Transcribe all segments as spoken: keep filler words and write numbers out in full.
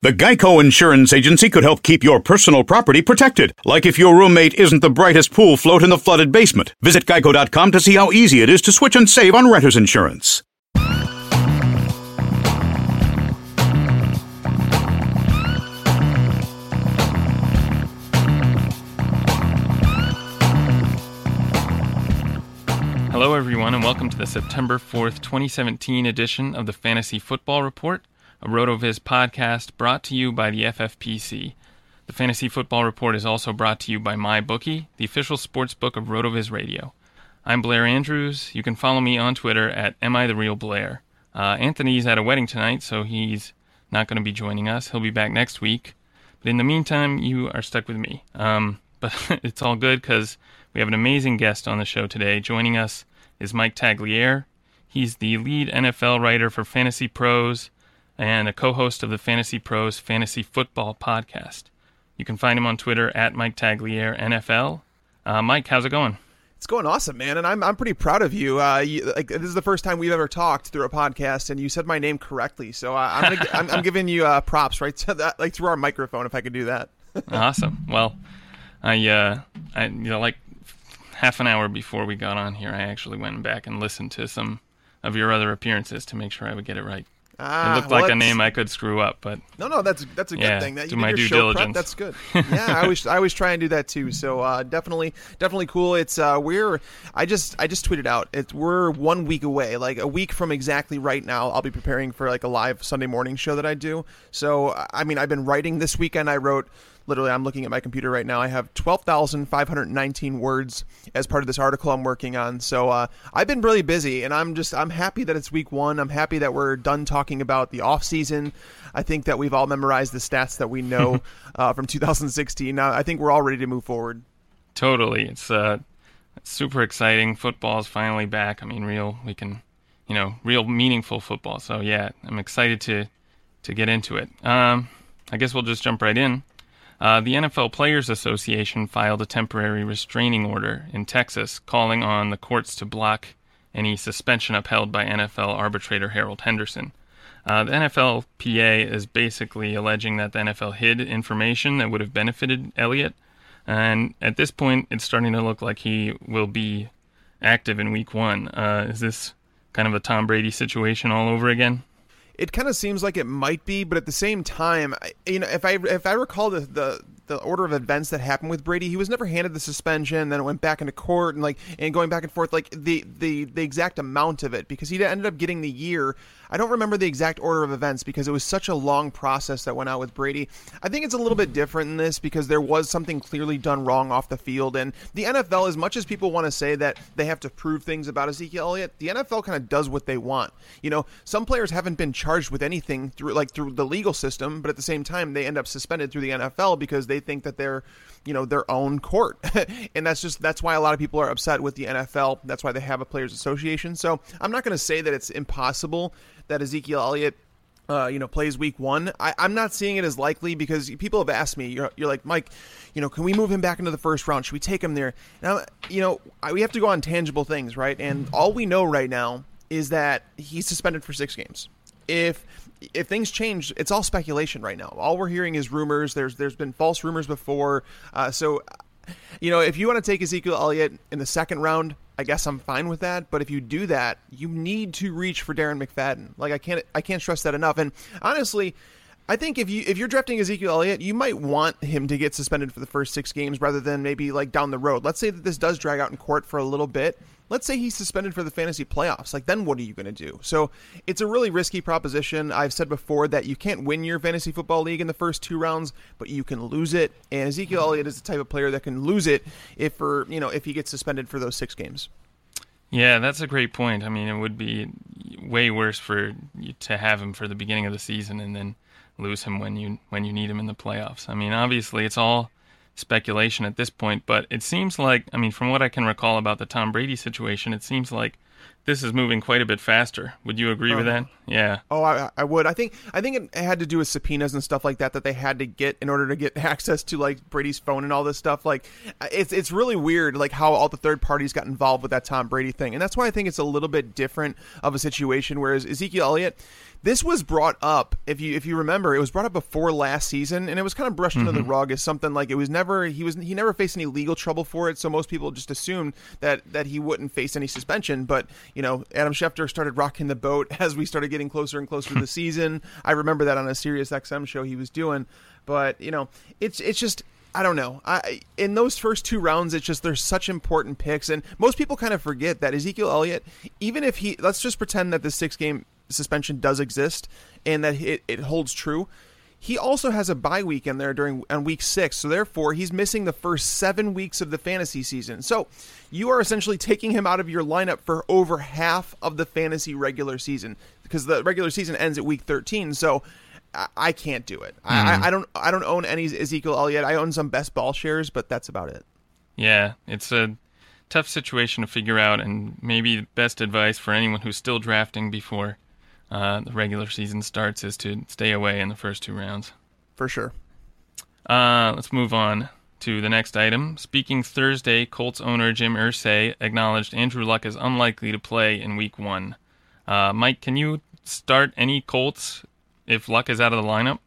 The Geico Insurance Agency could help keep your personal property protected, like if your roommate isn't the brightest pool float in the flooded basement. Visit geico dot com to see how easy it is to switch and save on renter's insurance. Hello, everyone, and welcome to the September fourth, twenty seventeen edition of the Fantasy Football Report, a RotoViz podcast brought to you by the F F P C. The Fantasy Football Report is also brought to you by MyBookie, the official sportsbook of RotoViz Radio. I'm Blair Andrews. You can follow me on Twitter at AmITheRealBlair. Uh, Anthony's at a wedding tonight, so he's not going to be joining us. He'll be back next week. But in the meantime, you are stuck with me. Um, but it's all good because we have an amazing guest on the show today. Joining us is Mike Tagliere. He's the lead N F L writer for Fantasy Pros and a co-host of the Fantasy Pros Fantasy Football Podcast. You can find him on Twitter at Mike Tagliere N F L. Uh, Mike, how's it going? It's going awesome, man, and I'm I'm pretty proud of you. Uh, you like, this is the first time we've ever talked through a podcast, and you said my name correctly, so uh, I'm, gonna, I'm I'm giving you uh, props right to that, like through our microphone, if I could do that. Awesome. Well, I uh I you know like half an hour before we got on here, I actually went back and listened to some of your other appearances to make sure I would get it right. Ah, it looked well, like a name I could screw up, but no, no, that's that's a good yeah, thing. That you do my due diligence. Prep, that's good. Yeah, I always I always try and do that too. So uh, definitely, definitely cool. It's uh, we're I just I just tweeted out. It's we're one week away, like a week from exactly right now. I'll be preparing for like a live Sunday morning show that I do. So I mean, I've been writing this weekend. I wrote. Literally, I'm looking at my computer right now. I have twelve thousand five hundred nineteen words as part of this article I'm working on. So uh, I've been really busy, and I'm just I'm happy that it's week one. I'm happy that we're done talking about the off season. I think that we've all memorized the stats that we know uh, from two thousand sixteen. Now I think we're all ready to move forward. Totally, it's uh, super exciting. Football's finally back. I mean, real we can, you know, real meaningful football. So yeah, I'm excited to to get into it. Um, I guess we'll just jump right in. Uh, the N F L Players Association filed a temporary restraining order in Texas calling on the courts to block any suspension upheld by N F L arbitrator Harold Henderson. Uh, the N F L P A is basically alleging that the N F L hid information that would have benefited Elliott, and at this point it's starting to look like he will be active in week one. Uh, is this kind of a Tom Brady situation all over again? It kind of seems like it might be, but at the same time, I, you know, if I if I recall the, the the order of events that happened with Brady, he was never handed the suspension, then it went back into court and like and going back and forth, like the the the exact amount of it, because he ended up getting the year. I don't remember the exact order of events because it was such a long process that went out with Brady. I think it's a little bit different in this because there was something clearly done wrong off the field. And the N F L, as much as people want to say that they have to prove things about Ezekiel Elliott, the N F L kind of does what they want. You know, some players haven't been charged with anything through like through the legal system, but at the same time, they end up suspended through the N F L because they think that they're, you know, their own court. And that's just, that's why a lot of people are upset with the N F L. That's why they have a players association. So I'm not going to say that it's impossible that Ezekiel Elliott, uh, you know, plays week one. I, I'm not seeing it as likely because people have asked me, you're, you're like, Mike, you know, can we move him back into the first round? Should we take him there? Now, you know, I, we have to go on tangible things, right? And all we know right now is that he's suspended for six games. If if things change, it's all speculation right now. All we're hearing is rumors. There's there's been false rumors before. Uh, so, you know, if you want to take Ezekiel Elliott in the second round, I guess I'm fine with that. But if you do that, you need to reach for Darren McFadden. Like I can't I can't stress that enough. And honestly, I think if you if you're drafting Ezekiel Elliott, you might want him to get suspended for the first six games rather than maybe like down the road. Let's say that this does drag out in court for a little bit. Let's say he's suspended for the fantasy playoffs. Like, then what are you going to do? So it's a really risky proposition. I've said before that you can't win your fantasy football league in the first two rounds, but you can lose it. And Ezekiel Elliott is the type of player that can lose it if, or, you know, if he gets suspended for those six games. Yeah, that's a great point. I mean, it would be way worse for you to have him for the beginning of the season and then lose him when you when you need him in the playoffs. I mean, obviously, it's all speculation at this point, but it seems like, I mean, from what I can recall about the Tom Brady situation, it seems like this is moving quite a bit faster. Would you agree uh, with that? Yeah. Oh, I, I would. I think I think it had to do with subpoenas and stuff like that that they had to get in order to get access to like Brady's phone and all this stuff. Like, it's it's really weird like how all the third parties got involved with that Tom Brady thing, and that's why I think it's a little bit different of a situation. Whereas Ezekiel Elliott, this was brought up, if you if you remember, it was brought up before last season, and it was kind of brushed mm-hmm. under the rug as something like it was never he was he never faced any legal trouble for it, so most people just assumed that that he wouldn't face any suspension. But you know, Adam Schefter started rocking the boat as we started getting closer and closer to the season. I remember that on a Sirius X M show he was doing, but you know, it's it's just. I don't know. I, in those first two rounds, it's just they're such important picks, and most people kind of forget that Ezekiel Elliott, even if he, let's just pretend that the six-game suspension does exist and that it, it holds true. He also has a bye week in there during on week six, so therefore he's missing the first seven weeks of the fantasy season. So you are essentially taking him out of your lineup for over half of the fantasy regular season because the regular season ends at week thirteen. So I can't do it. Mm-hmm. I, I don't. I don't own any Ezekiel Elliott. I own some best ball shares, but that's about it. Yeah, it's a tough situation to figure out, and maybe the best advice for anyone who's still drafting before uh, the regular season starts is to stay away in the first two rounds. For sure. Uh, let's move on to the next item. Speaking Thursday, Colts owner Jim Irsay acknowledged Andrew Luck is unlikely to play in Week One. Uh, Mike, can you start any Colts if Luck is out of the lineup?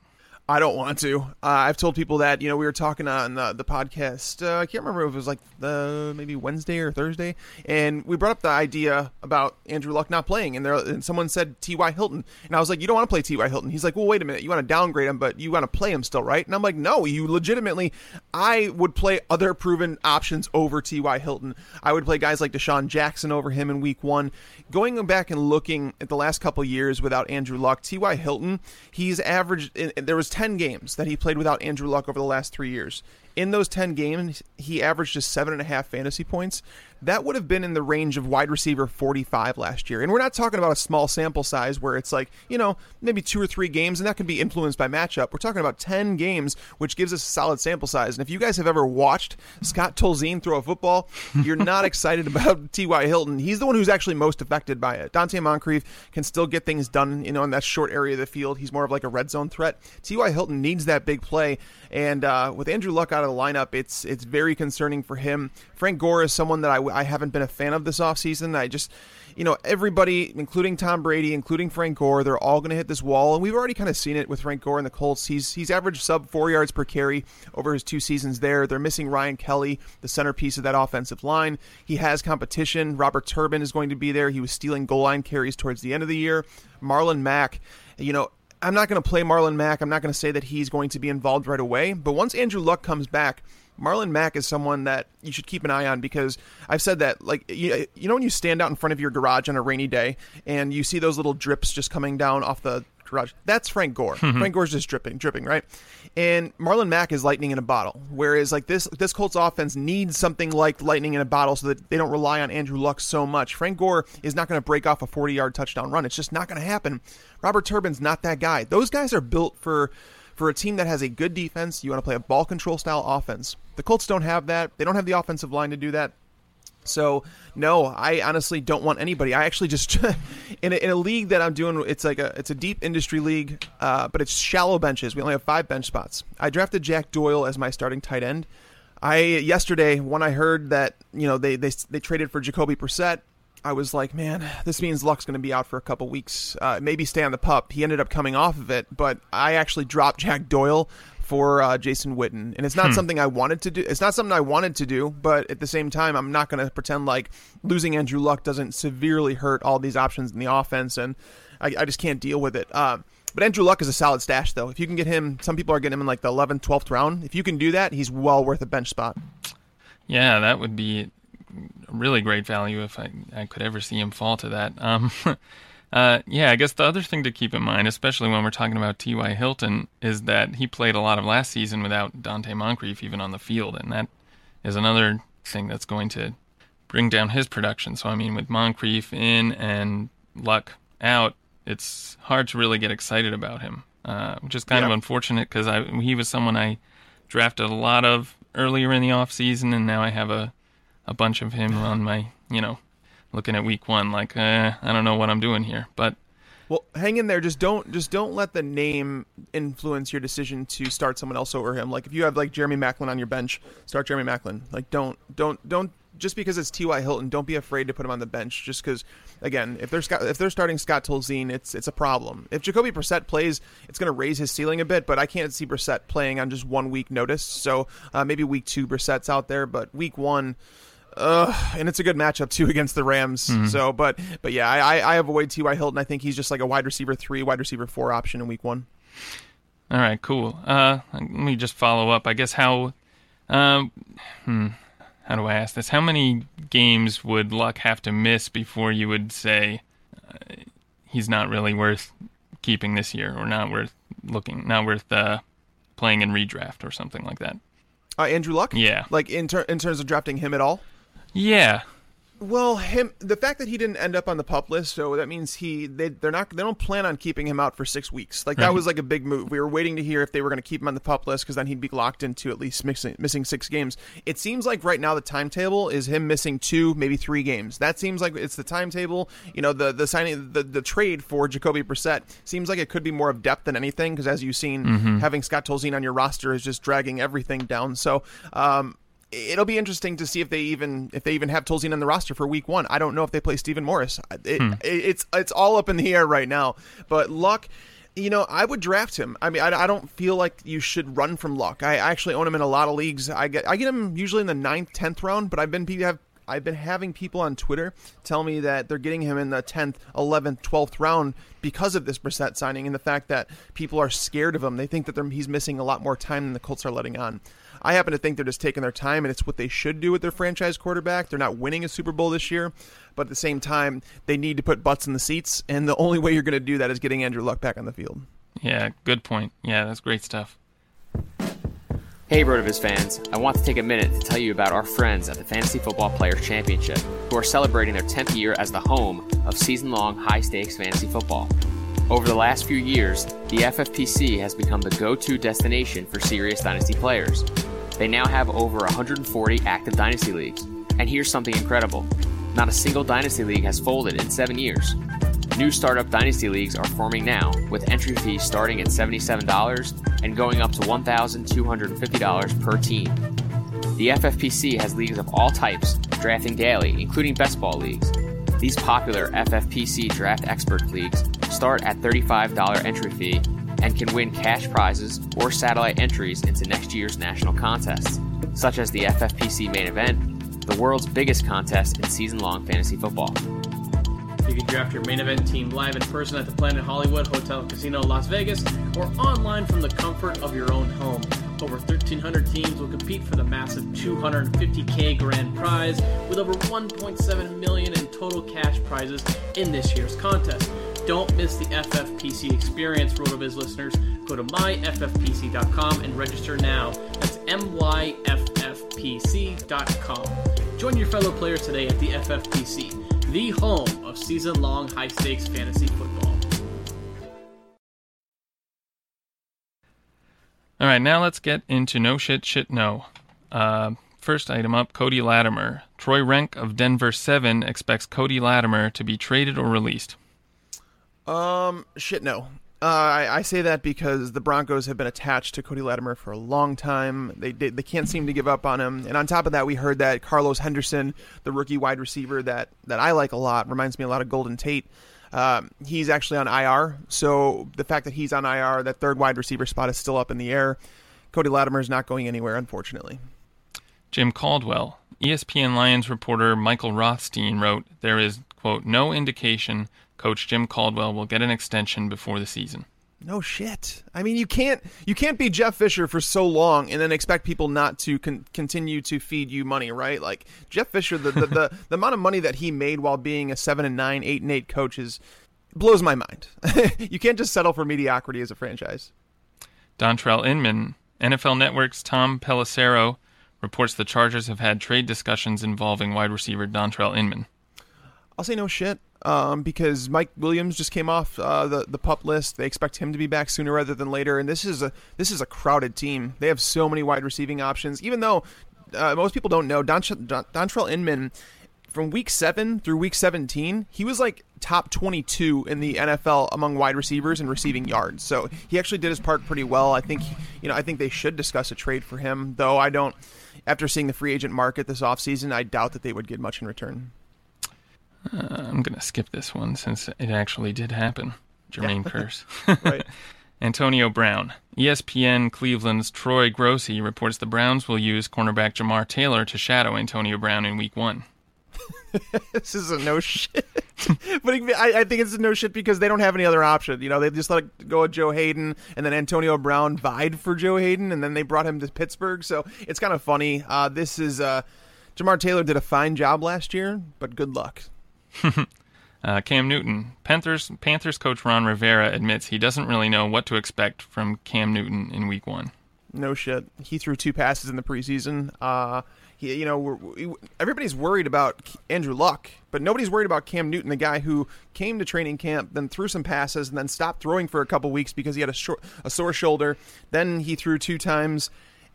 I don't want to. Uh, I've told people that, you know, we were talking on the, the podcast. Uh, I can't remember if it was like the maybe Wednesday or Thursday. And we brought up the idea about Andrew Luck not playing. And, there, and someone said T Y. Hilton. And I was like, you don't want to play T Y. Hilton. He's like, well, wait a minute. You want to downgrade him, but you want to play him still, right? And I'm like, no, you legitimately, I would play other proven options over T Y. Hilton. I would play guys like Deshaun Jackson over him in week one. Going back and looking at the last couple years without Andrew Luck, T Y. Hilton, he's averaged, there was ten games that he played without Andrew Luck over the last three years. In those ten games, he averaged just seven and a half fantasy points. That would have been in the range of wide receiver forty-five last year. And we're not talking about a small sample size where it's like, you know, maybe two or three games, and that can be influenced by matchup. We're talking about ten games, which gives us a solid sample size. And if you guys have ever watched Scott Tolzien throw a football, you're not excited about T Y. Hilton. He's the one who's actually most affected by it. Donte Moncrief can still get things done, you know, in that short area of the field. He's more of like a red zone threat. T Y. Hilton needs that big play. And uh, with Andrew Luck out of the lineup, it's it's very concerning for him. Frank Gore is someone that I, I haven't been a fan of this offseason. I just, you know, everybody, including Tom Brady, including Frank Gore, they're all going to hit this wall. And we've already kind of seen it with Frank Gore and the Colts. He's he's averaged sub four yards per carry over his two seasons there. They're missing Ryan Kelly, the centerpiece of that offensive line. He has competition. Robert Turbin is going to be there. He was stealing goal line carries towards the end of the year. Marlon Mack, you know, I'm not going to play Marlon Mack. I'm not going to say that he's going to be involved right away. But once Andrew Luck comes back, Marlon Mack is someone that you should keep an eye on, because I've said that, like, you, you know when you stand out in front of your garage on a rainy day and you see those little drips just coming down off the garage? That's Frank Gore. Frank Gore's just dripping, dripping, right? And Marlon Mack is lightning in a bottle, whereas like this this Colts offense needs something like lightning in a bottle so that they don't rely on Andrew Luck so much. Frank Gore is not going to break off a forty-yard touchdown run. It's just not going to happen. Robert Turbin's not that guy. Those guys are built for... For a team that has a good defense, you want to play a ball control style offense. The Colts don't have that. They don't have the offensive line to do that. So, no, I honestly don't want anybody. I actually just, in, a, in a league that I'm doing, it's like a it's a deep industry league, uh, but it's shallow benches. We only have five bench spots. I drafted Jack Doyle as my starting tight end. I yesterday, when I heard that, you know, they, they, they traded for Jacoby Brissett, I was like, man, this means Luck's going to be out for a couple weeks, uh, maybe stay on the pup. He ended up coming off of it, but I actually dropped Jack Doyle for uh, Jason Witten, and it's not hmm. something I wanted to do. It's not something I wanted to do, but at the same time, I'm not going to pretend like losing Andrew Luck doesn't severely hurt all these options in the offense, and I, I just can't deal with it. Uh, but Andrew Luck is a solid stash, though. If you can get him, some people are getting him in like the eleventh, twelfth round. If you can do that, he's well worth a bench spot. Yeah, that would be... really great value if I, I could ever see him fall to that. Um, uh, yeah, I guess the other thing to keep in mind, especially when we're talking about T Y. Hilton, is that he played a lot of last season without Donte Moncrief even on the field, and that is another thing that's going to bring down his production. So, I mean, with Moncrief in and Luck out, it's hard to really get excited about him, uh, which is kind yeah. of unfortunate because I he was someone I drafted a lot of earlier in the offseason, and now I have a a bunch of him on my, you know, looking at week one, like, eh, I don't know what I'm doing here, but. Well, hang in there. Just don't, just don't let the name influence your decision to start someone else over him. Like if you have like Jeremy Maclin on your bench, start Jeremy Maclin. Like don't, don't, don't, just because it's T Y. Hilton, don't be afraid to put him on the bench just because, again, if they're Scott, if they're starting Scott Tolzien, it's it's a problem. If Jacoby Brissett plays, it's going to raise his ceiling a bit, but I can't see Brissett playing on just one week notice. So uh, maybe week two Brissett's out there, but week one, Uh, and it's a good matchup too against the Rams. Mm-hmm. So, but but yeah, I, I avoid T Y. Hilton. I think he's just like a wide receiver three, wide receiver four option in week one. All right, cool. Uh, let me just follow up. I guess how, um, hmm, how do I ask this? How many games would Luck have to miss before you would say uh, he's not really worth keeping this year, or not worth looking, not worth uh, playing in redraft or something like that? Uh, Andrew Luck? Yeah. Like in ter- in terms of drafting him at all? Yeah. Well, him the fact that he didn't end up on the PUP list, so that means he they they're not they don't plan on keeping him out for six weeks. Like that right. was like a big move. We were waiting to hear if they were going to keep him on the PUP list because then he'd be locked into at least missing missing six games. It seems like right now the timetable is him missing two, maybe three games. That seems like it's the timetable. You know, the the signing the, the trade for Jacoby Brissett seems like it could be more of depth than anything because as you've seen, mm-hmm. having Scott Tolzien on your roster is just dragging everything down. So. um It'll be interesting to see if they even if they even have Tolzien on the roster for week one. I don't know if they play Steven Morris. It, hmm. It's it's all up in the air right now. But Luck, you know, I would draft him. I mean, I, I don't feel like you should run from Luck. I actually own him in a lot of leagues. I get I get him usually in the ninth, tenth round. But I've been have I've been having people on Twitter tell me that they're getting him in the tenth, eleventh, twelfth round because of this Brissett signing and the fact that people are scared of him. They think that he's missing a lot more time than the Colts are letting on. I happen to think they're just taking their time, and it's what they should do with their franchise quarterback. They're not winning a Super Bowl this year, but at the same time, they need to put butts in the seats, and the only way you're going to do that is getting Andrew Luck back on the field. Yeah, good point. Yeah, that's great stuff. Hey, RotoViz fans. I want to take a minute to tell you about our friends at the Fantasy Football Players Championship, who are celebrating their tenth year as the home of season-long high-stakes fantasy football. Over the last few years, the F F P C has become the go-to destination for serious dynasty players. They now have over one hundred forty active dynasty leagues. And here's something incredible. Not a single dynasty league has folded in seven years. New startup dynasty leagues are forming now, with entry fees starting at seventy-seven dollars and going up to one thousand two hundred fifty dollars per team. The F F P C has leagues of all types, drafting daily, including best ball leagues. These popular F F P C draft expert leagues start at thirty-five dollars entry fee and can win cash prizes or satellite entries into next year's national contests, such as the F F P C main event, the world's biggest contest in season-long fantasy football. You can draft your main event team live in person at the Planet Hollywood Hotel Casino Las Vegas or online from the comfort of your own home. Over thirteen hundred teams will compete for the massive two hundred fifty thousand dollars grand prize with over one point seven million dollars in total cash prizes in this year's contest. Don't miss the F F P C experience, RotoViz listeners. Go to my f f p c dot com and register now. That's m y f f p c dot com. Join your fellow players today at the F F P C, the home of season-long high-stakes fantasy football. All right, now let's get into No Shit, Shit No. Uh, first item up, Cody Latimer. Troy Renk of Denver seven expects Cody Latimer to be traded or released. Um, shit, no. Uh, I, I say that because the Broncos have been attached to Cody Latimer for a long time. They they, they can't seem to give up on him. And on top of that, we heard that Carlos Henderson, the rookie wide receiver that, that I like a lot, reminds me a lot of Golden Tate. Um, he's actually on I R. So the fact that he's on I R, that third wide receiver spot is still up in the air. Cody Latimer is not going anywhere, unfortunately. Jim Caldwell. E S P N Lions reporter Michael Rothstein wrote, there is, quote, no indication Coach Jim Caldwell will get an extension before the season. No shit. I mean, you can't you can't be Jeff Fisher for so long and then expect people not to con- continue to feed you money, right? Like Jeff Fisher, the the, the the amount of money that he made while being a seven and nine, eight and eight coach is blows my mind. You can't just settle for mediocrity as a franchise. Dontrell Inman, N F L Network's Tom Pelissero reports the Chargers have had trade discussions involving wide receiver Dontrell Inman. I'll say no shit. Um, because Mike Williams just came off uh, the the PUP list. They expect him to be back sooner rather than later. And this is a this is a crowded team. They have so many wide receiving options. Even though uh, most people don't know, Don, Don, Dontrell Inman from week seven through week seventeen, he was like top twenty-two in the N F L among wide receivers and receiving yards. So he actually did his part pretty well. I think you know I think they should discuss a trade for him. Though I don't. After seeing the free agent market this offseason, I doubt that they would get much in return. Uh, I'm going to skip this one since it actually did happen. Jermaine yeah. Kearse. Right. Antonio Brown. E S P N Cleveland's Troy Grossi reports the Browns will use cornerback Jamar Taylor to shadow Antonio Brown in week one. This is a no shit. But I, I think it's a no shit because they don't have any other option. You know, they just let go of Joe Haden, and then Antonio Brown vied for Joe Haden, and then they brought him to Pittsburgh. So it's kind of funny. Uh, this is uh, Jamar Taylor did a fine job last year, but good luck. uh, Cam Newton. Panthers Panthers coach Ron Rivera admits he doesn't really know what to expect from Cam Newton in week one. No shit. He threw two passes in the preseason. Uh, he, you know, we're, we, everybody's worried about Andrew Luck, but nobody's worried about Cam Newton, the guy who came to training camp, then threw some passes, and then stopped throwing for a couple weeks because he had a, short, a sore shoulder. Then he threw two times.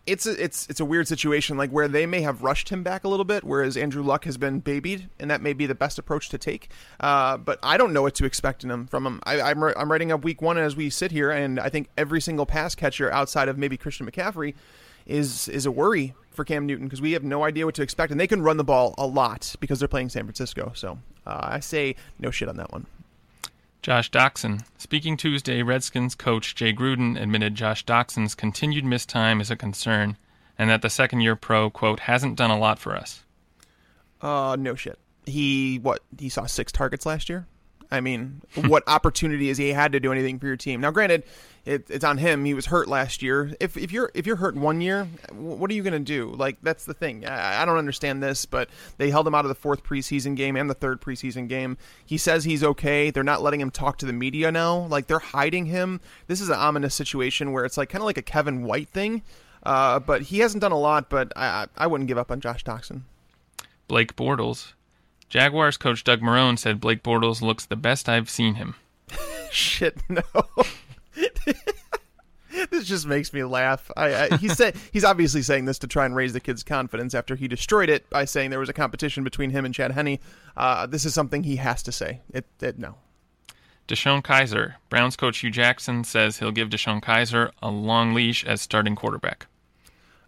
It's a, it's it's a weird situation, like where they may have rushed him back a little bit, whereas Andrew Luck has been babied, and that may be the best approach to take. Uh, but I don't know what to expect in him from him. I, I'm I'm writing up week one as we sit here, and I think every single pass catcher outside of maybe Christian McCaffrey is is a worry for Cam Newton because we have no idea what to expect, and they can run the ball a lot because they're playing San Francisco. So uh, I say no shit on that one. Josh Doxson. Speaking Tuesday, Redskins coach Jay Gruden admitted Josh Doxson's continued missed time is a concern and that the second-year pro, quote, hasn't done a lot for us. Uh, no shit. He, what, he saw six targets last year? I mean, what opportunity is he had to do anything for your team? Now, granted, it, it's on him. He was hurt last year. If if you're if you're hurt one year, what are you going to do? Like, that's the thing. I, I don't understand this, but they held him out of the fourth preseason game and the third preseason game. He says he's okay. They're not letting him talk to the media now. Like, they're hiding him. This is an ominous situation where it's like kind of like a Kevin White thing, uh, but he hasn't done a lot, but I, I wouldn't give up on Josh Doxson. Blake Bortles. Jaguars coach Doug Marrone said Blake Bortles looks the best I've seen him. Shit, no. This just makes me laugh. I, I, he said he's obviously saying this to try and raise the kid's confidence after he destroyed it by saying there was a competition between him and Chad Henne. Uh, this is something he has to say. It, it no. Deshaun Kizer. Browns coach Hugh Jackson says he'll give Deshaun Kizer a long leash as starting quarterback.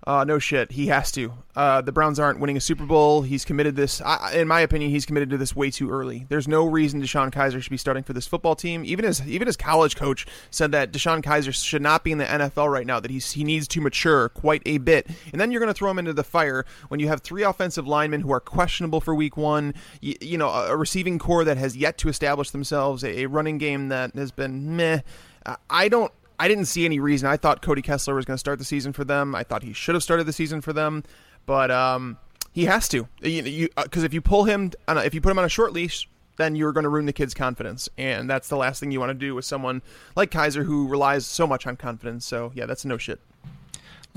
Uh, no shit. He has to. Uh, the Browns aren't winning a Super Bowl. He's committed this. I, in my opinion, he's committed to this way too early. There's no reason Deshaun Kizer should be starting for this football team. Even his, even his college coach said that Deshaun Kizer should not be in the N F L right now, that he's, he needs to mature quite a bit. And then you're going to throw him into the fire when you have three offensive linemen who are questionable for week one, you, you know, a, a receiving core that has yet to establish themselves, a, a running game that has been meh. Uh, I don't. I didn't see any reason. I thought Cody Kessler was going to start the season for them. I thought he should have started the season for them, but um, he has to. Because uh, if you pull him, on a, if you put him on a short leash, then you're going to ruin the kid's confidence, and that's the last thing you want to do with someone like Kizer, who relies so much on confidence. So yeah, that's no shit.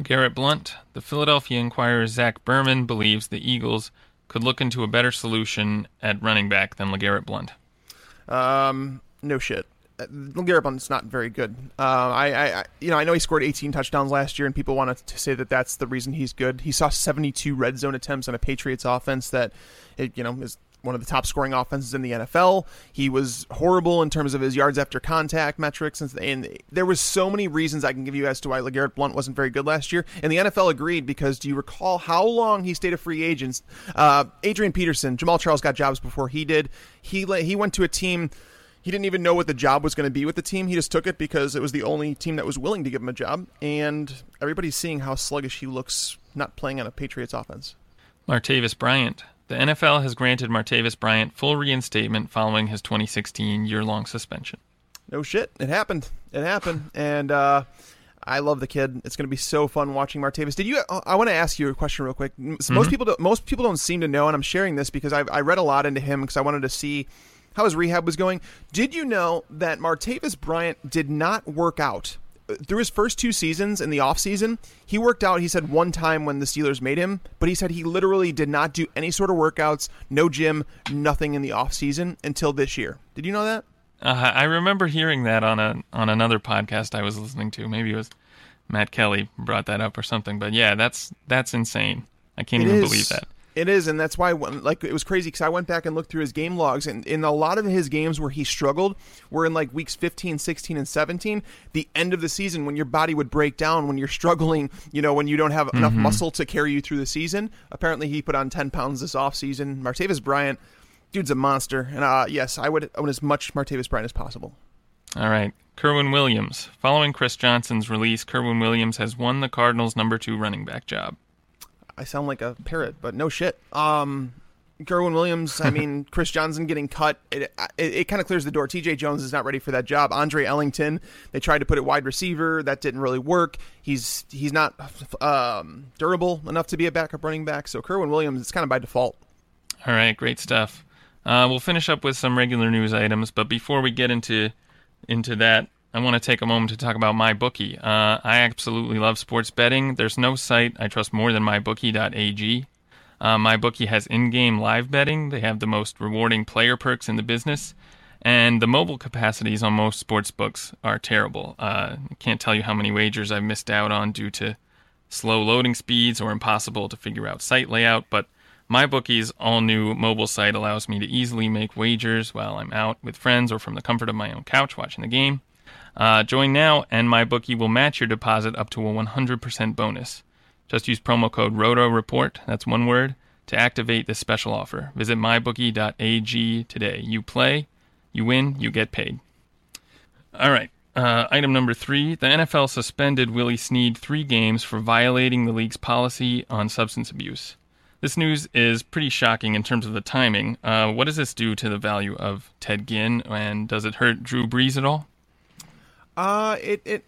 Garrett Blunt, the Philadelphia Inquirer's Zach Berman believes the Eagles could look into a better solution at running back than LeGarrette Blount. Um, no shit. LeGarrette Blount's not very good. Uh, I, I, you know, I know he scored eighteen touchdowns last year, and people want to say that that's the reason he's good. He saw seventy-two red zone attempts on a Patriots offense that, it, you know, is one of the top scoring offenses in the N F L. He was horrible in terms of his yards after contact metrics, and, and there was so many reasons I can give you as to why LeGarrette Blount wasn't very good last year. And the N F L agreed because, do you recall how long he stayed a free agent? Uh, Adrian Peterson, Jamal Charles got jobs before he did. He he went to a team. He didn't even know what the job was going to be with the team. He just took it because it was the only team that was willing to give him a job. And everybody's seeing how sluggish he looks not playing on a Patriots offense. Martavis Bryant. The N F L has granted Martavis Bryant full reinstatement following his twenty sixteen year-long suspension. No shit. It happened. It happened. And uh, I love the kid. It's going to be so fun watching Martavis. Did you? I want to ask you a question real quick. Mm-hmm. Most people don't, most people don't seem to know, and I'm sharing this because I, I read a lot into him because I wanted to see how his rehab was going. Did you know that Martavis Bryant did not work out? Through his first two seasons in the offseason, he worked out, he said, one time when the Steelers made him, but he said he literally did not do any sort of workouts, no gym, nothing in the offseason until this year. Did you know that? Uh, I remember hearing that on a on another podcast I was listening to. Maybe it was Matt Kelly brought that up or something. But yeah, that's that's insane. I can't it even is. believe that. It is, and that's why, like, it was crazy because I went back and looked through his game logs, and in a lot of his games where he struggled were in, like, weeks fifteen, sixteen, and seventeen, the end of the season when your body would break down, when you're struggling, you know, when you don't have enough mm-hmm. muscle to carry you through the season. Apparently, he put on ten pounds this offseason. Martavis Bryant, dude's a monster, and uh, yes, I would own as much Martavis Bryant as possible. All right, Kerwynn Williams. Following Chris Johnson's release, Kerwynn Williams has won the Cardinals' number two running back job. I sound like a parrot, but no shit. Um, Kerwynn Williams, I mean, Chris Johnson getting cut, it it, it kind of clears the door. T J. Jones is not ready for that job. Andre Ellington, they tried to put it wide receiver. That didn't really work. He's he's not um, durable enough to be a backup running back. So Kerwynn Williams, it's kind of by default. All right, great stuff. Uh, we'll finish up with some regular news items, but before we get into into that, I want to take a moment to talk about MyBookie. Uh, I absolutely love sports betting. There's no site I trust more than MyBookie dot A G. Uh, MyBookie has in-game live betting. They have the most rewarding player perks in the business. And the mobile capacities on most sports books are terrible. Uh, I can't tell you how many wagers I've missed out on due to slow loading speeds or impossible to figure out site layout. But MyBookie's all-new mobile site allows me to easily make wagers while I'm out with friends or from the comfort of my own couch watching the game. Uh, join now, and MyBookie will match your deposit up to a one hundred percent bonus. Just use promo code ROTOReport, that's one word, to activate this special offer. Visit MyBookie dot A G today. You play, you win, you get paid. All right, uh, item number three. The N F L suspended Willie Snead three games for violating the league's policy on substance abuse. This news is pretty shocking in terms of the timing. Uh, what does this do to the value of Ted Ginn, and does it hurt Drew Brees at all? Uh, it, it,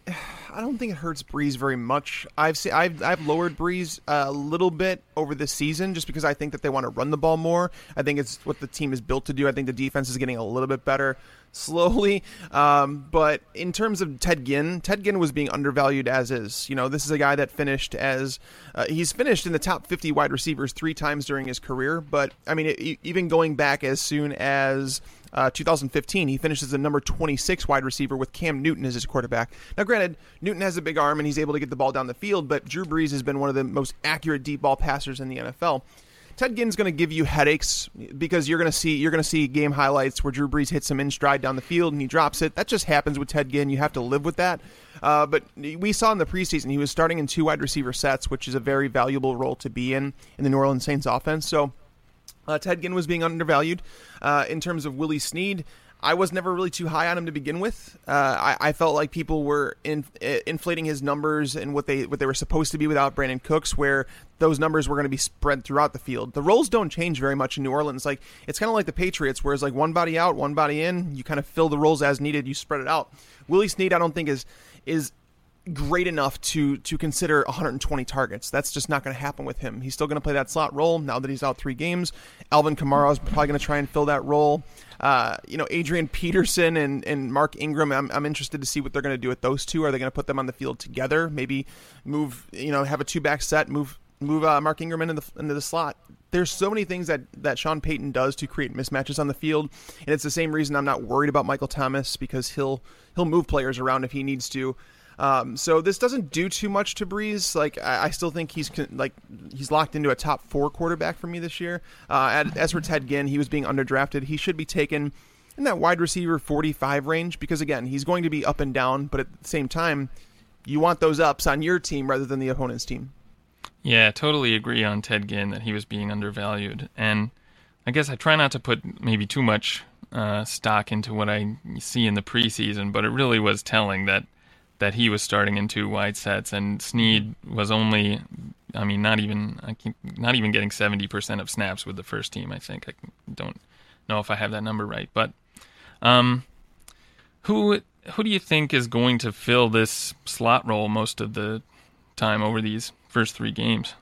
I don't think it hurts Brees very much. I've seen, I've, I've lowered Brees a little bit over this season just because I think that they want to run the ball more. I think it's what the team is built to do. I think the defense is getting a little bit better slowly. Um, but in terms of Ted Ginn, Ted Ginn was being undervalued as is. You know, this is a guy that finished as, uh, he's finished in the top fifty wide receivers three times during his career. But I mean, it, even going back as soon as Uh, two thousand fifteen, he finishes the number twenty-six wide receiver with Cam Newton as his quarterback. Now, granted, Newton has a big arm and he's able to get the ball down the field, but Drew Brees has been one of the most accurate deep ball passers in the N F L. Ted Ginn's going to give you headaches because you're going to see you're going to see game highlights where Drew Brees hits him in stride down the field and he drops it. That just happens with Ted Ginn. You have to live with that. Uh, but we saw in the preseason he was starting in two wide receiver sets, which is a very valuable role to be in in the New Orleans Saints offense. So uh, Ted Ginn was being undervalued. Uh, in terms of Willie Snead, I was never really too high on him to begin with. Uh, I, I felt like people were in, uh, inflating his numbers and what they what they were supposed to be without Brandon Cooks, where those numbers were going to be spread throughout the field. The roles don't change very much in New Orleans. Like it's kind of like the Patriots, where it's like one body out, one body in. You kind of fill the roles as needed. You spread it out. Willie Snead, I don't think is is great enough to to consider one hundred twenty targets. That's just not going to happen with him. He's still going to play that slot role now that he's out three games. Alvin Kamara is probably going to try and fill that role. Uh, you know, Adrian Peterson and, and Mark Ingram, I'm, I'm interested to see what they're going to do with those two. Are they going to put them on the field together? Maybe move, you know, have a two-back set, move move uh, Mark Ingram into the, into the slot. There's so many things that, that Sean Payton does to create mismatches on the field, and it's the same reason I'm not worried about Michael Thomas, because he'll he'll move players around if he needs to. Um, so this doesn't do too much to Brees. Like I, I still think he's like he's locked into a top four quarterback for me this year. Uh, as for Ted Ginn, he was being underdrafted. He should be taken in that wide receiver forty-five range because, again, he's going to be up and down. But at the same time, you want those ups on your team rather than the opponent's team. Yeah, totally agree on Ted Ginn that he was being undervalued. And I guess I try not to put maybe too much uh, stock into what I see in the preseason, but it really was telling that that he was starting in two wide sets, and Snead was only, I mean, not even I keep, not even getting seventy percent of snaps with the first team, I think. I don't know if I have that number right. But um, who who do you think is going to fill this slot role most of the time over these first three games?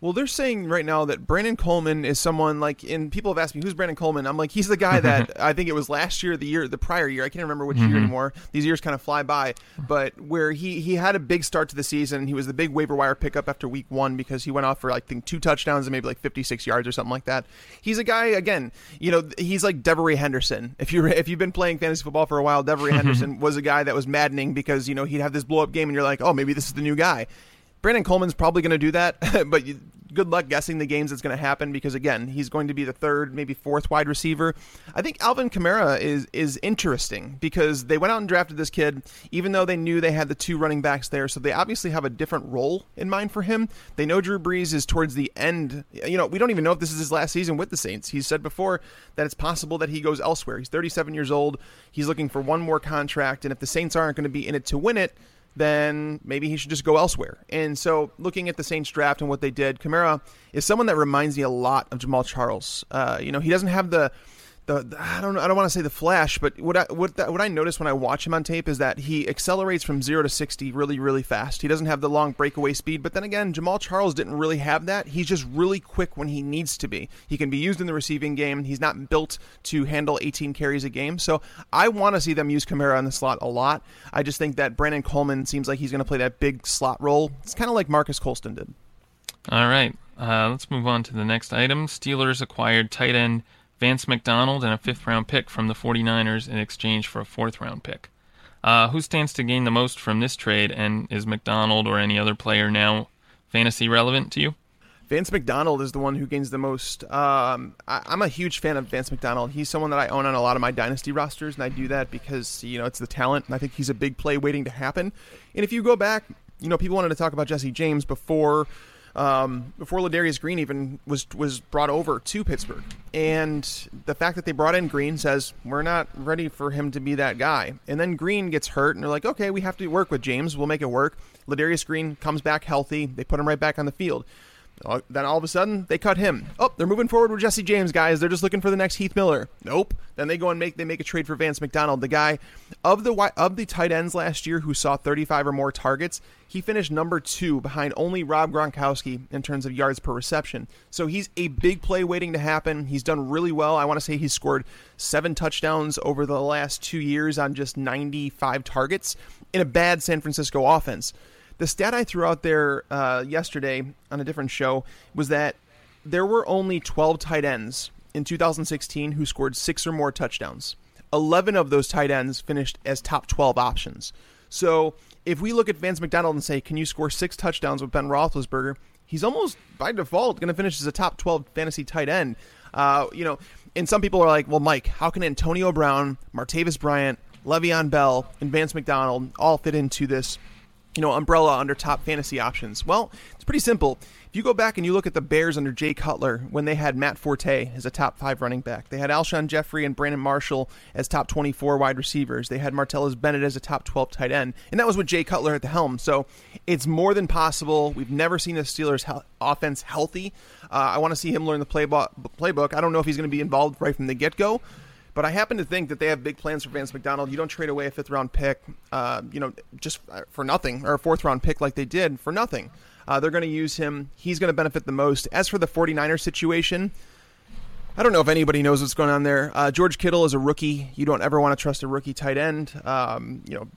Well, they're saying right now that Brandon Coleman is someone like, and people have asked me, who's Brandon Coleman? I'm like, he's the guy that I think it was last year, the year, the prior year. I can't remember which mm-hmm. year anymore. These years kind of fly by, but where he, he had a big start to the season. He was the big waiver wire pickup after week one because he went off for like I think two touchdowns and maybe like fifty-six yards or something like that. He's a guy, again, you know, he's like Devery Henderson. If you if you've been playing fantasy football for a while, Devery Henderson was a guy that was maddening because, you know, he'd have this blow up game and you're like, oh, maybe this is the new guy. Brandon Coleman's probably going to do that, but you, good luck guessing the games that's going to happen because, again, he's going to be the third, maybe fourth wide receiver. I think Alvin Kamara is is interesting because they went out and drafted this kid, even though they knew they had the two running backs there, so they obviously have a different role in mind for him. They know Drew Brees is towards the end. You know, we don't even know if this is his last season with the Saints. He's said before that it's possible that he goes elsewhere. He's thirty-seven years old. He's looking for one more contract, and if the Saints aren't going to be in it to win it, then maybe he should just go elsewhere. And so looking at the Saints draft and what they did, Kamara is someone that reminds me a lot of Jamal Charles. Uh, you know, he doesn't have the, the, the I don't know, I don't want to say the flash, but what I, what, the, what I notice when I watch him on tape is that he accelerates from zero to sixty really, really fast. He doesn't have the long breakaway speed, but then again, Jamal Charles didn't really have that. He's just really quick when he needs to be. He can be used in the receiving game. He's not built to handle eighteen carries a game. So I want to see them use Kamara in the slot a lot. I just think that Brandon Coleman seems like he's going to play that big slot role. It's kind of like Marcus Colston did. All right. Uh, let's move on to the next item. Steelers acquired tight end Vance McDonald and a fifth-round pick from the 49ers in exchange for a fourth-round pick. Uh, who stands to gain the most from this trade, and is McDonald or any other player now fantasy relevant to you? Vance McDonald is the one who gains the most. Um, I, I'm a huge fan of Vance McDonald. He's someone that I own on a lot of my dynasty rosters, and I do that because, you know, it's the talent, and I think he's a big play waiting to happen. And if you go back, you know, people wanted to talk about Jesse James before – Um, before Ladarius Green even was was brought over to Pittsburgh. And the fact that they brought in Green says, we're not ready for him to be that guy. And then Green gets hurt, and they're like, okay, we have to work with James. We'll make it work. Ladarius Green comes back healthy. They put him right back on the field. Then all of a sudden, they cut him. Oh, they're moving forward with Jesse James, guys. They're just looking for the next Heath Miller. Nope. Then they go and make they make a trade for Vance McDonald, the guy of the of the tight ends last year who saw thirty-five or more targets. He finished number two behind only Rob Gronkowski in terms of yards per reception. So he's a big play waiting to happen. He's done really well. I want to say he's scored seven touchdowns over the last two years on just ninety-five targets in a bad San Francisco offense. The stat I threw out there uh, yesterday on a different show was that there were only twelve tight ends in two thousand sixteen who scored six or more touchdowns. eleven of those tight ends finished as top twelve options. So if we look at Vance McDonald and say, can you score six touchdowns with Ben Roethlisberger? he's almost by default going to finish as a top twelve fantasy tight end. Uh, you know, and some people are like, well, Mike, how can Antonio Brown, Martavis Bryant, Le'Veon Bell, and Vance McDonald all fit into this, you know, umbrella under top fantasy options? Well, it's pretty simple. If you go back and you look at the Bears under Jay Cutler, when they had Matt Forte as a top five running back, they had Alshon Jeffrey and Brandon Marshall as top twenty-four wide receivers. They had Martellus Bennett as a top twelve tight end, and that was with Jay Cutler at the helm. So it's more than possible. We've never seen the Steelers' he- offense healthy. Uh, I want to see him learn the playbook. I don't know if he's going to be involved right from the get-go, but I happen to think that they have big plans for Vance McDonald. You don't trade away a fifth-round pick, uh, you know, just for nothing, or a fourth-round pick like they did for nothing. Uh, they're going to use him. He's going to benefit the most. As for the 49ers situation, I don't know if anybody knows what's going on there. Uh, George Kittle is a rookie. You don't ever want to trust a rookie tight end. Um, you know,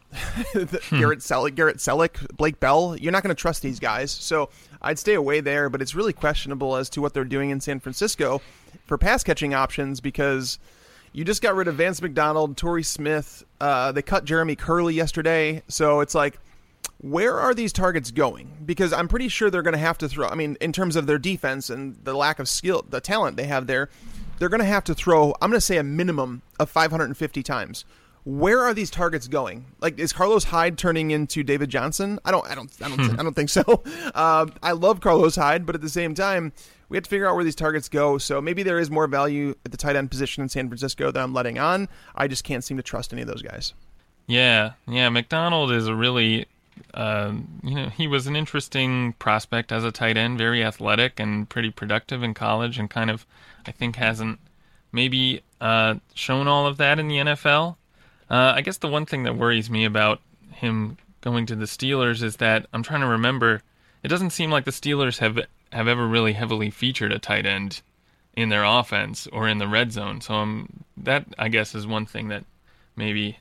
hmm. Garrett Selleck, Garrett Selleck, Blake Bell. You're not going to trust these guys. So I'd stay away there. But it's really questionable as to what they're doing in San Francisco for pass catching options, because you just got rid of Vance McDonald, Torrey Smith. Uh, they cut Jeremy Curley yesterday. So it's like, where are these targets going? Because I'm pretty sure they're going to have to throw. I mean, in terms of their defense and the lack of skill, the talent they have there, they're going to have to throw, I'm going to say, a minimum of five hundred fifty times. Where are these targets going? Like, is Carlos Hyde turning into David Johnson? I don't, I don't, I don't, I don't think so. Uh, I love Carlos Hyde, but at the same time, we have to figure out where these targets go. So maybe there is more value at the tight end position in San Francisco that I'm letting on. I just can't seem to trust any of those guys. Yeah, yeah. McDonald is a really. Uh, you know, he was an interesting prospect as a tight end, very athletic and pretty productive in college, and kind of, I think, hasn't maybe uh, shown all of that in the N F L. Uh, I guess the one thing that worries me about him going to the Steelers is that I'm trying to remember, it doesn't seem like the Steelers have have ever really heavily featured a tight end in their offense or in the red zone. So um, that, I guess, is one thing that maybe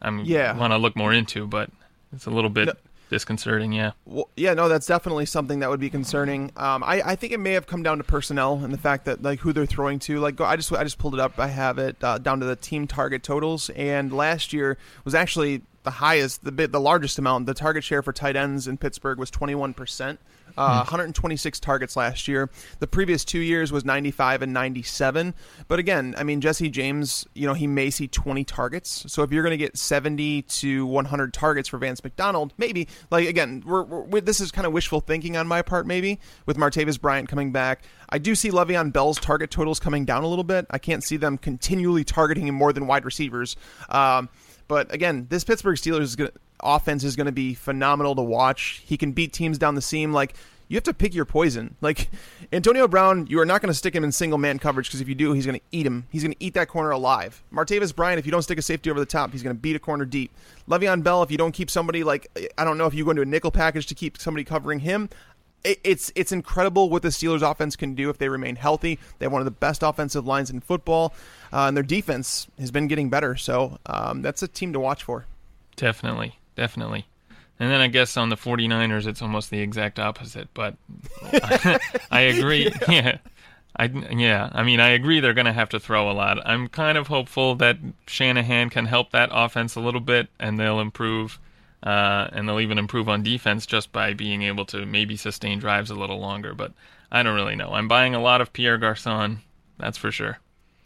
I yeah. want to look more into, but it's a little bit no. disconcerting, yeah. Well, yeah, no, that's definitely something that would be concerning. Um, I, I think it may have come down to personnel and the fact that, like, who they're throwing to. Like, I just I just pulled it up. I have it uh, down to the team target totals, and last year was actually the highest, the the largest amount. The target share for tight ends in Pittsburgh was twenty-one percent. Uh, one hundred twenty-six targets last year. The previous two years was ninety-five and ninety-seven. But again, I mean, Jesse James, you know, he may see twenty targets. So if you're going to get seventy to one hundred targets for Vance McDonald, maybe, like, again, we're, we're, this is kind of wishful thinking on my part, maybe, with Martavis Bryant coming back. I do see Le'Veon Bell's target totals coming down a little bit. I can't see them continually targeting him more than wide receivers. Um, but again, this Pittsburgh Steelers is going to... offense is going to be phenomenal to watch. He can beat teams down the seam. Like, you have to pick your poison. Like, Antonio Brown, you are not going to stick him in single man coverage, because if you do, he's going to eat him. He's going to eat that corner alive. Martavis Bryant, if you don't stick a safety over the top, he's going to beat a corner deep. Le'Veon Bell, if you don't keep somebody, like, I don't know if you go into a nickel package to keep somebody covering him. It's it's incredible what the Steelers offense can do if they remain healthy. They have one of the best offensive lines in football, uh, and their defense has been getting better. So um, that's a team to watch for. Definitely. Definitely. And then I guess on the 49ers, it's almost the exact opposite, but I, I agree. Yeah. yeah. I, yeah. I mean, I agree they're going to have to throw a lot. I'm kind of hopeful that Shanahan can help that offense a little bit, and they'll improve, uh, and they'll even improve on defense just by being able to maybe sustain drives a little longer, but I don't really know. I'm buying a lot of Pierre Garçon, that's for sure.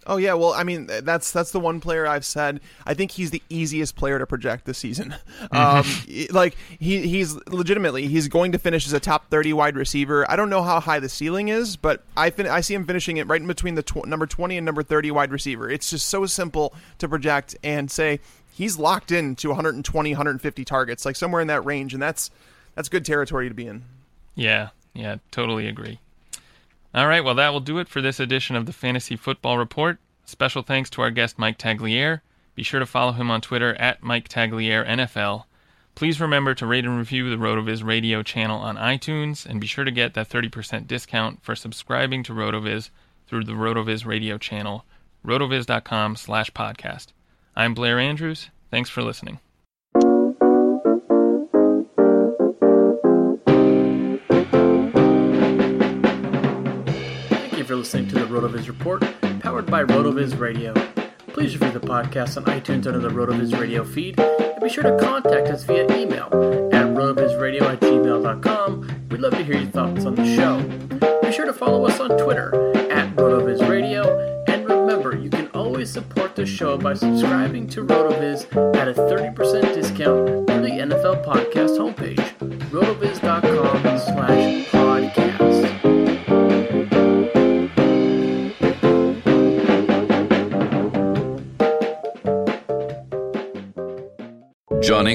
Oh, yeah. Well, I mean, that's that's the one player I've said. I think he's the easiest player to project this season. Um, like, he he's legitimately, he's going to finish as a top thirty wide receiver. I don't know how high the ceiling is, but I fin- I see him finishing it right in between the tw- number twenty and number thirty wide receiver. It's just so simple to project and say he's locked in to one hundred twenty, one hundred fifty targets, like somewhere in that range. And that's that's good territory to be in. Yeah. Yeah. Totally agree. All right, well, that will do it for this edition of the Fantasy Football Report. Special thanks to our guest, Mike Tagliere. Be sure to follow him on Twitter at Mike Tagliere N F L. Please remember to rate and review the RotoViz radio channel on iTunes, and be sure to get that thirty percent discount for subscribing to RotoViz through the RotoViz radio channel, rotoviz.com slash podcast. I'm Blair Andrews. Thanks for listening. For listening to the RotoViz Report, powered by RotoViz Radio. Please review the podcast on iTunes under the RotoViz Radio feed, and be sure to contact us via email at rotovizradio at gmail dot com We'd love to hear your thoughts on the show. Be sure to follow us on Twitter at RotoViz Radio, and remember, you can always support the show by subscribing to RotoViz at a thirty percent discount through the N F L Podcast homepage, rotoviz.com slash podcast. Johnny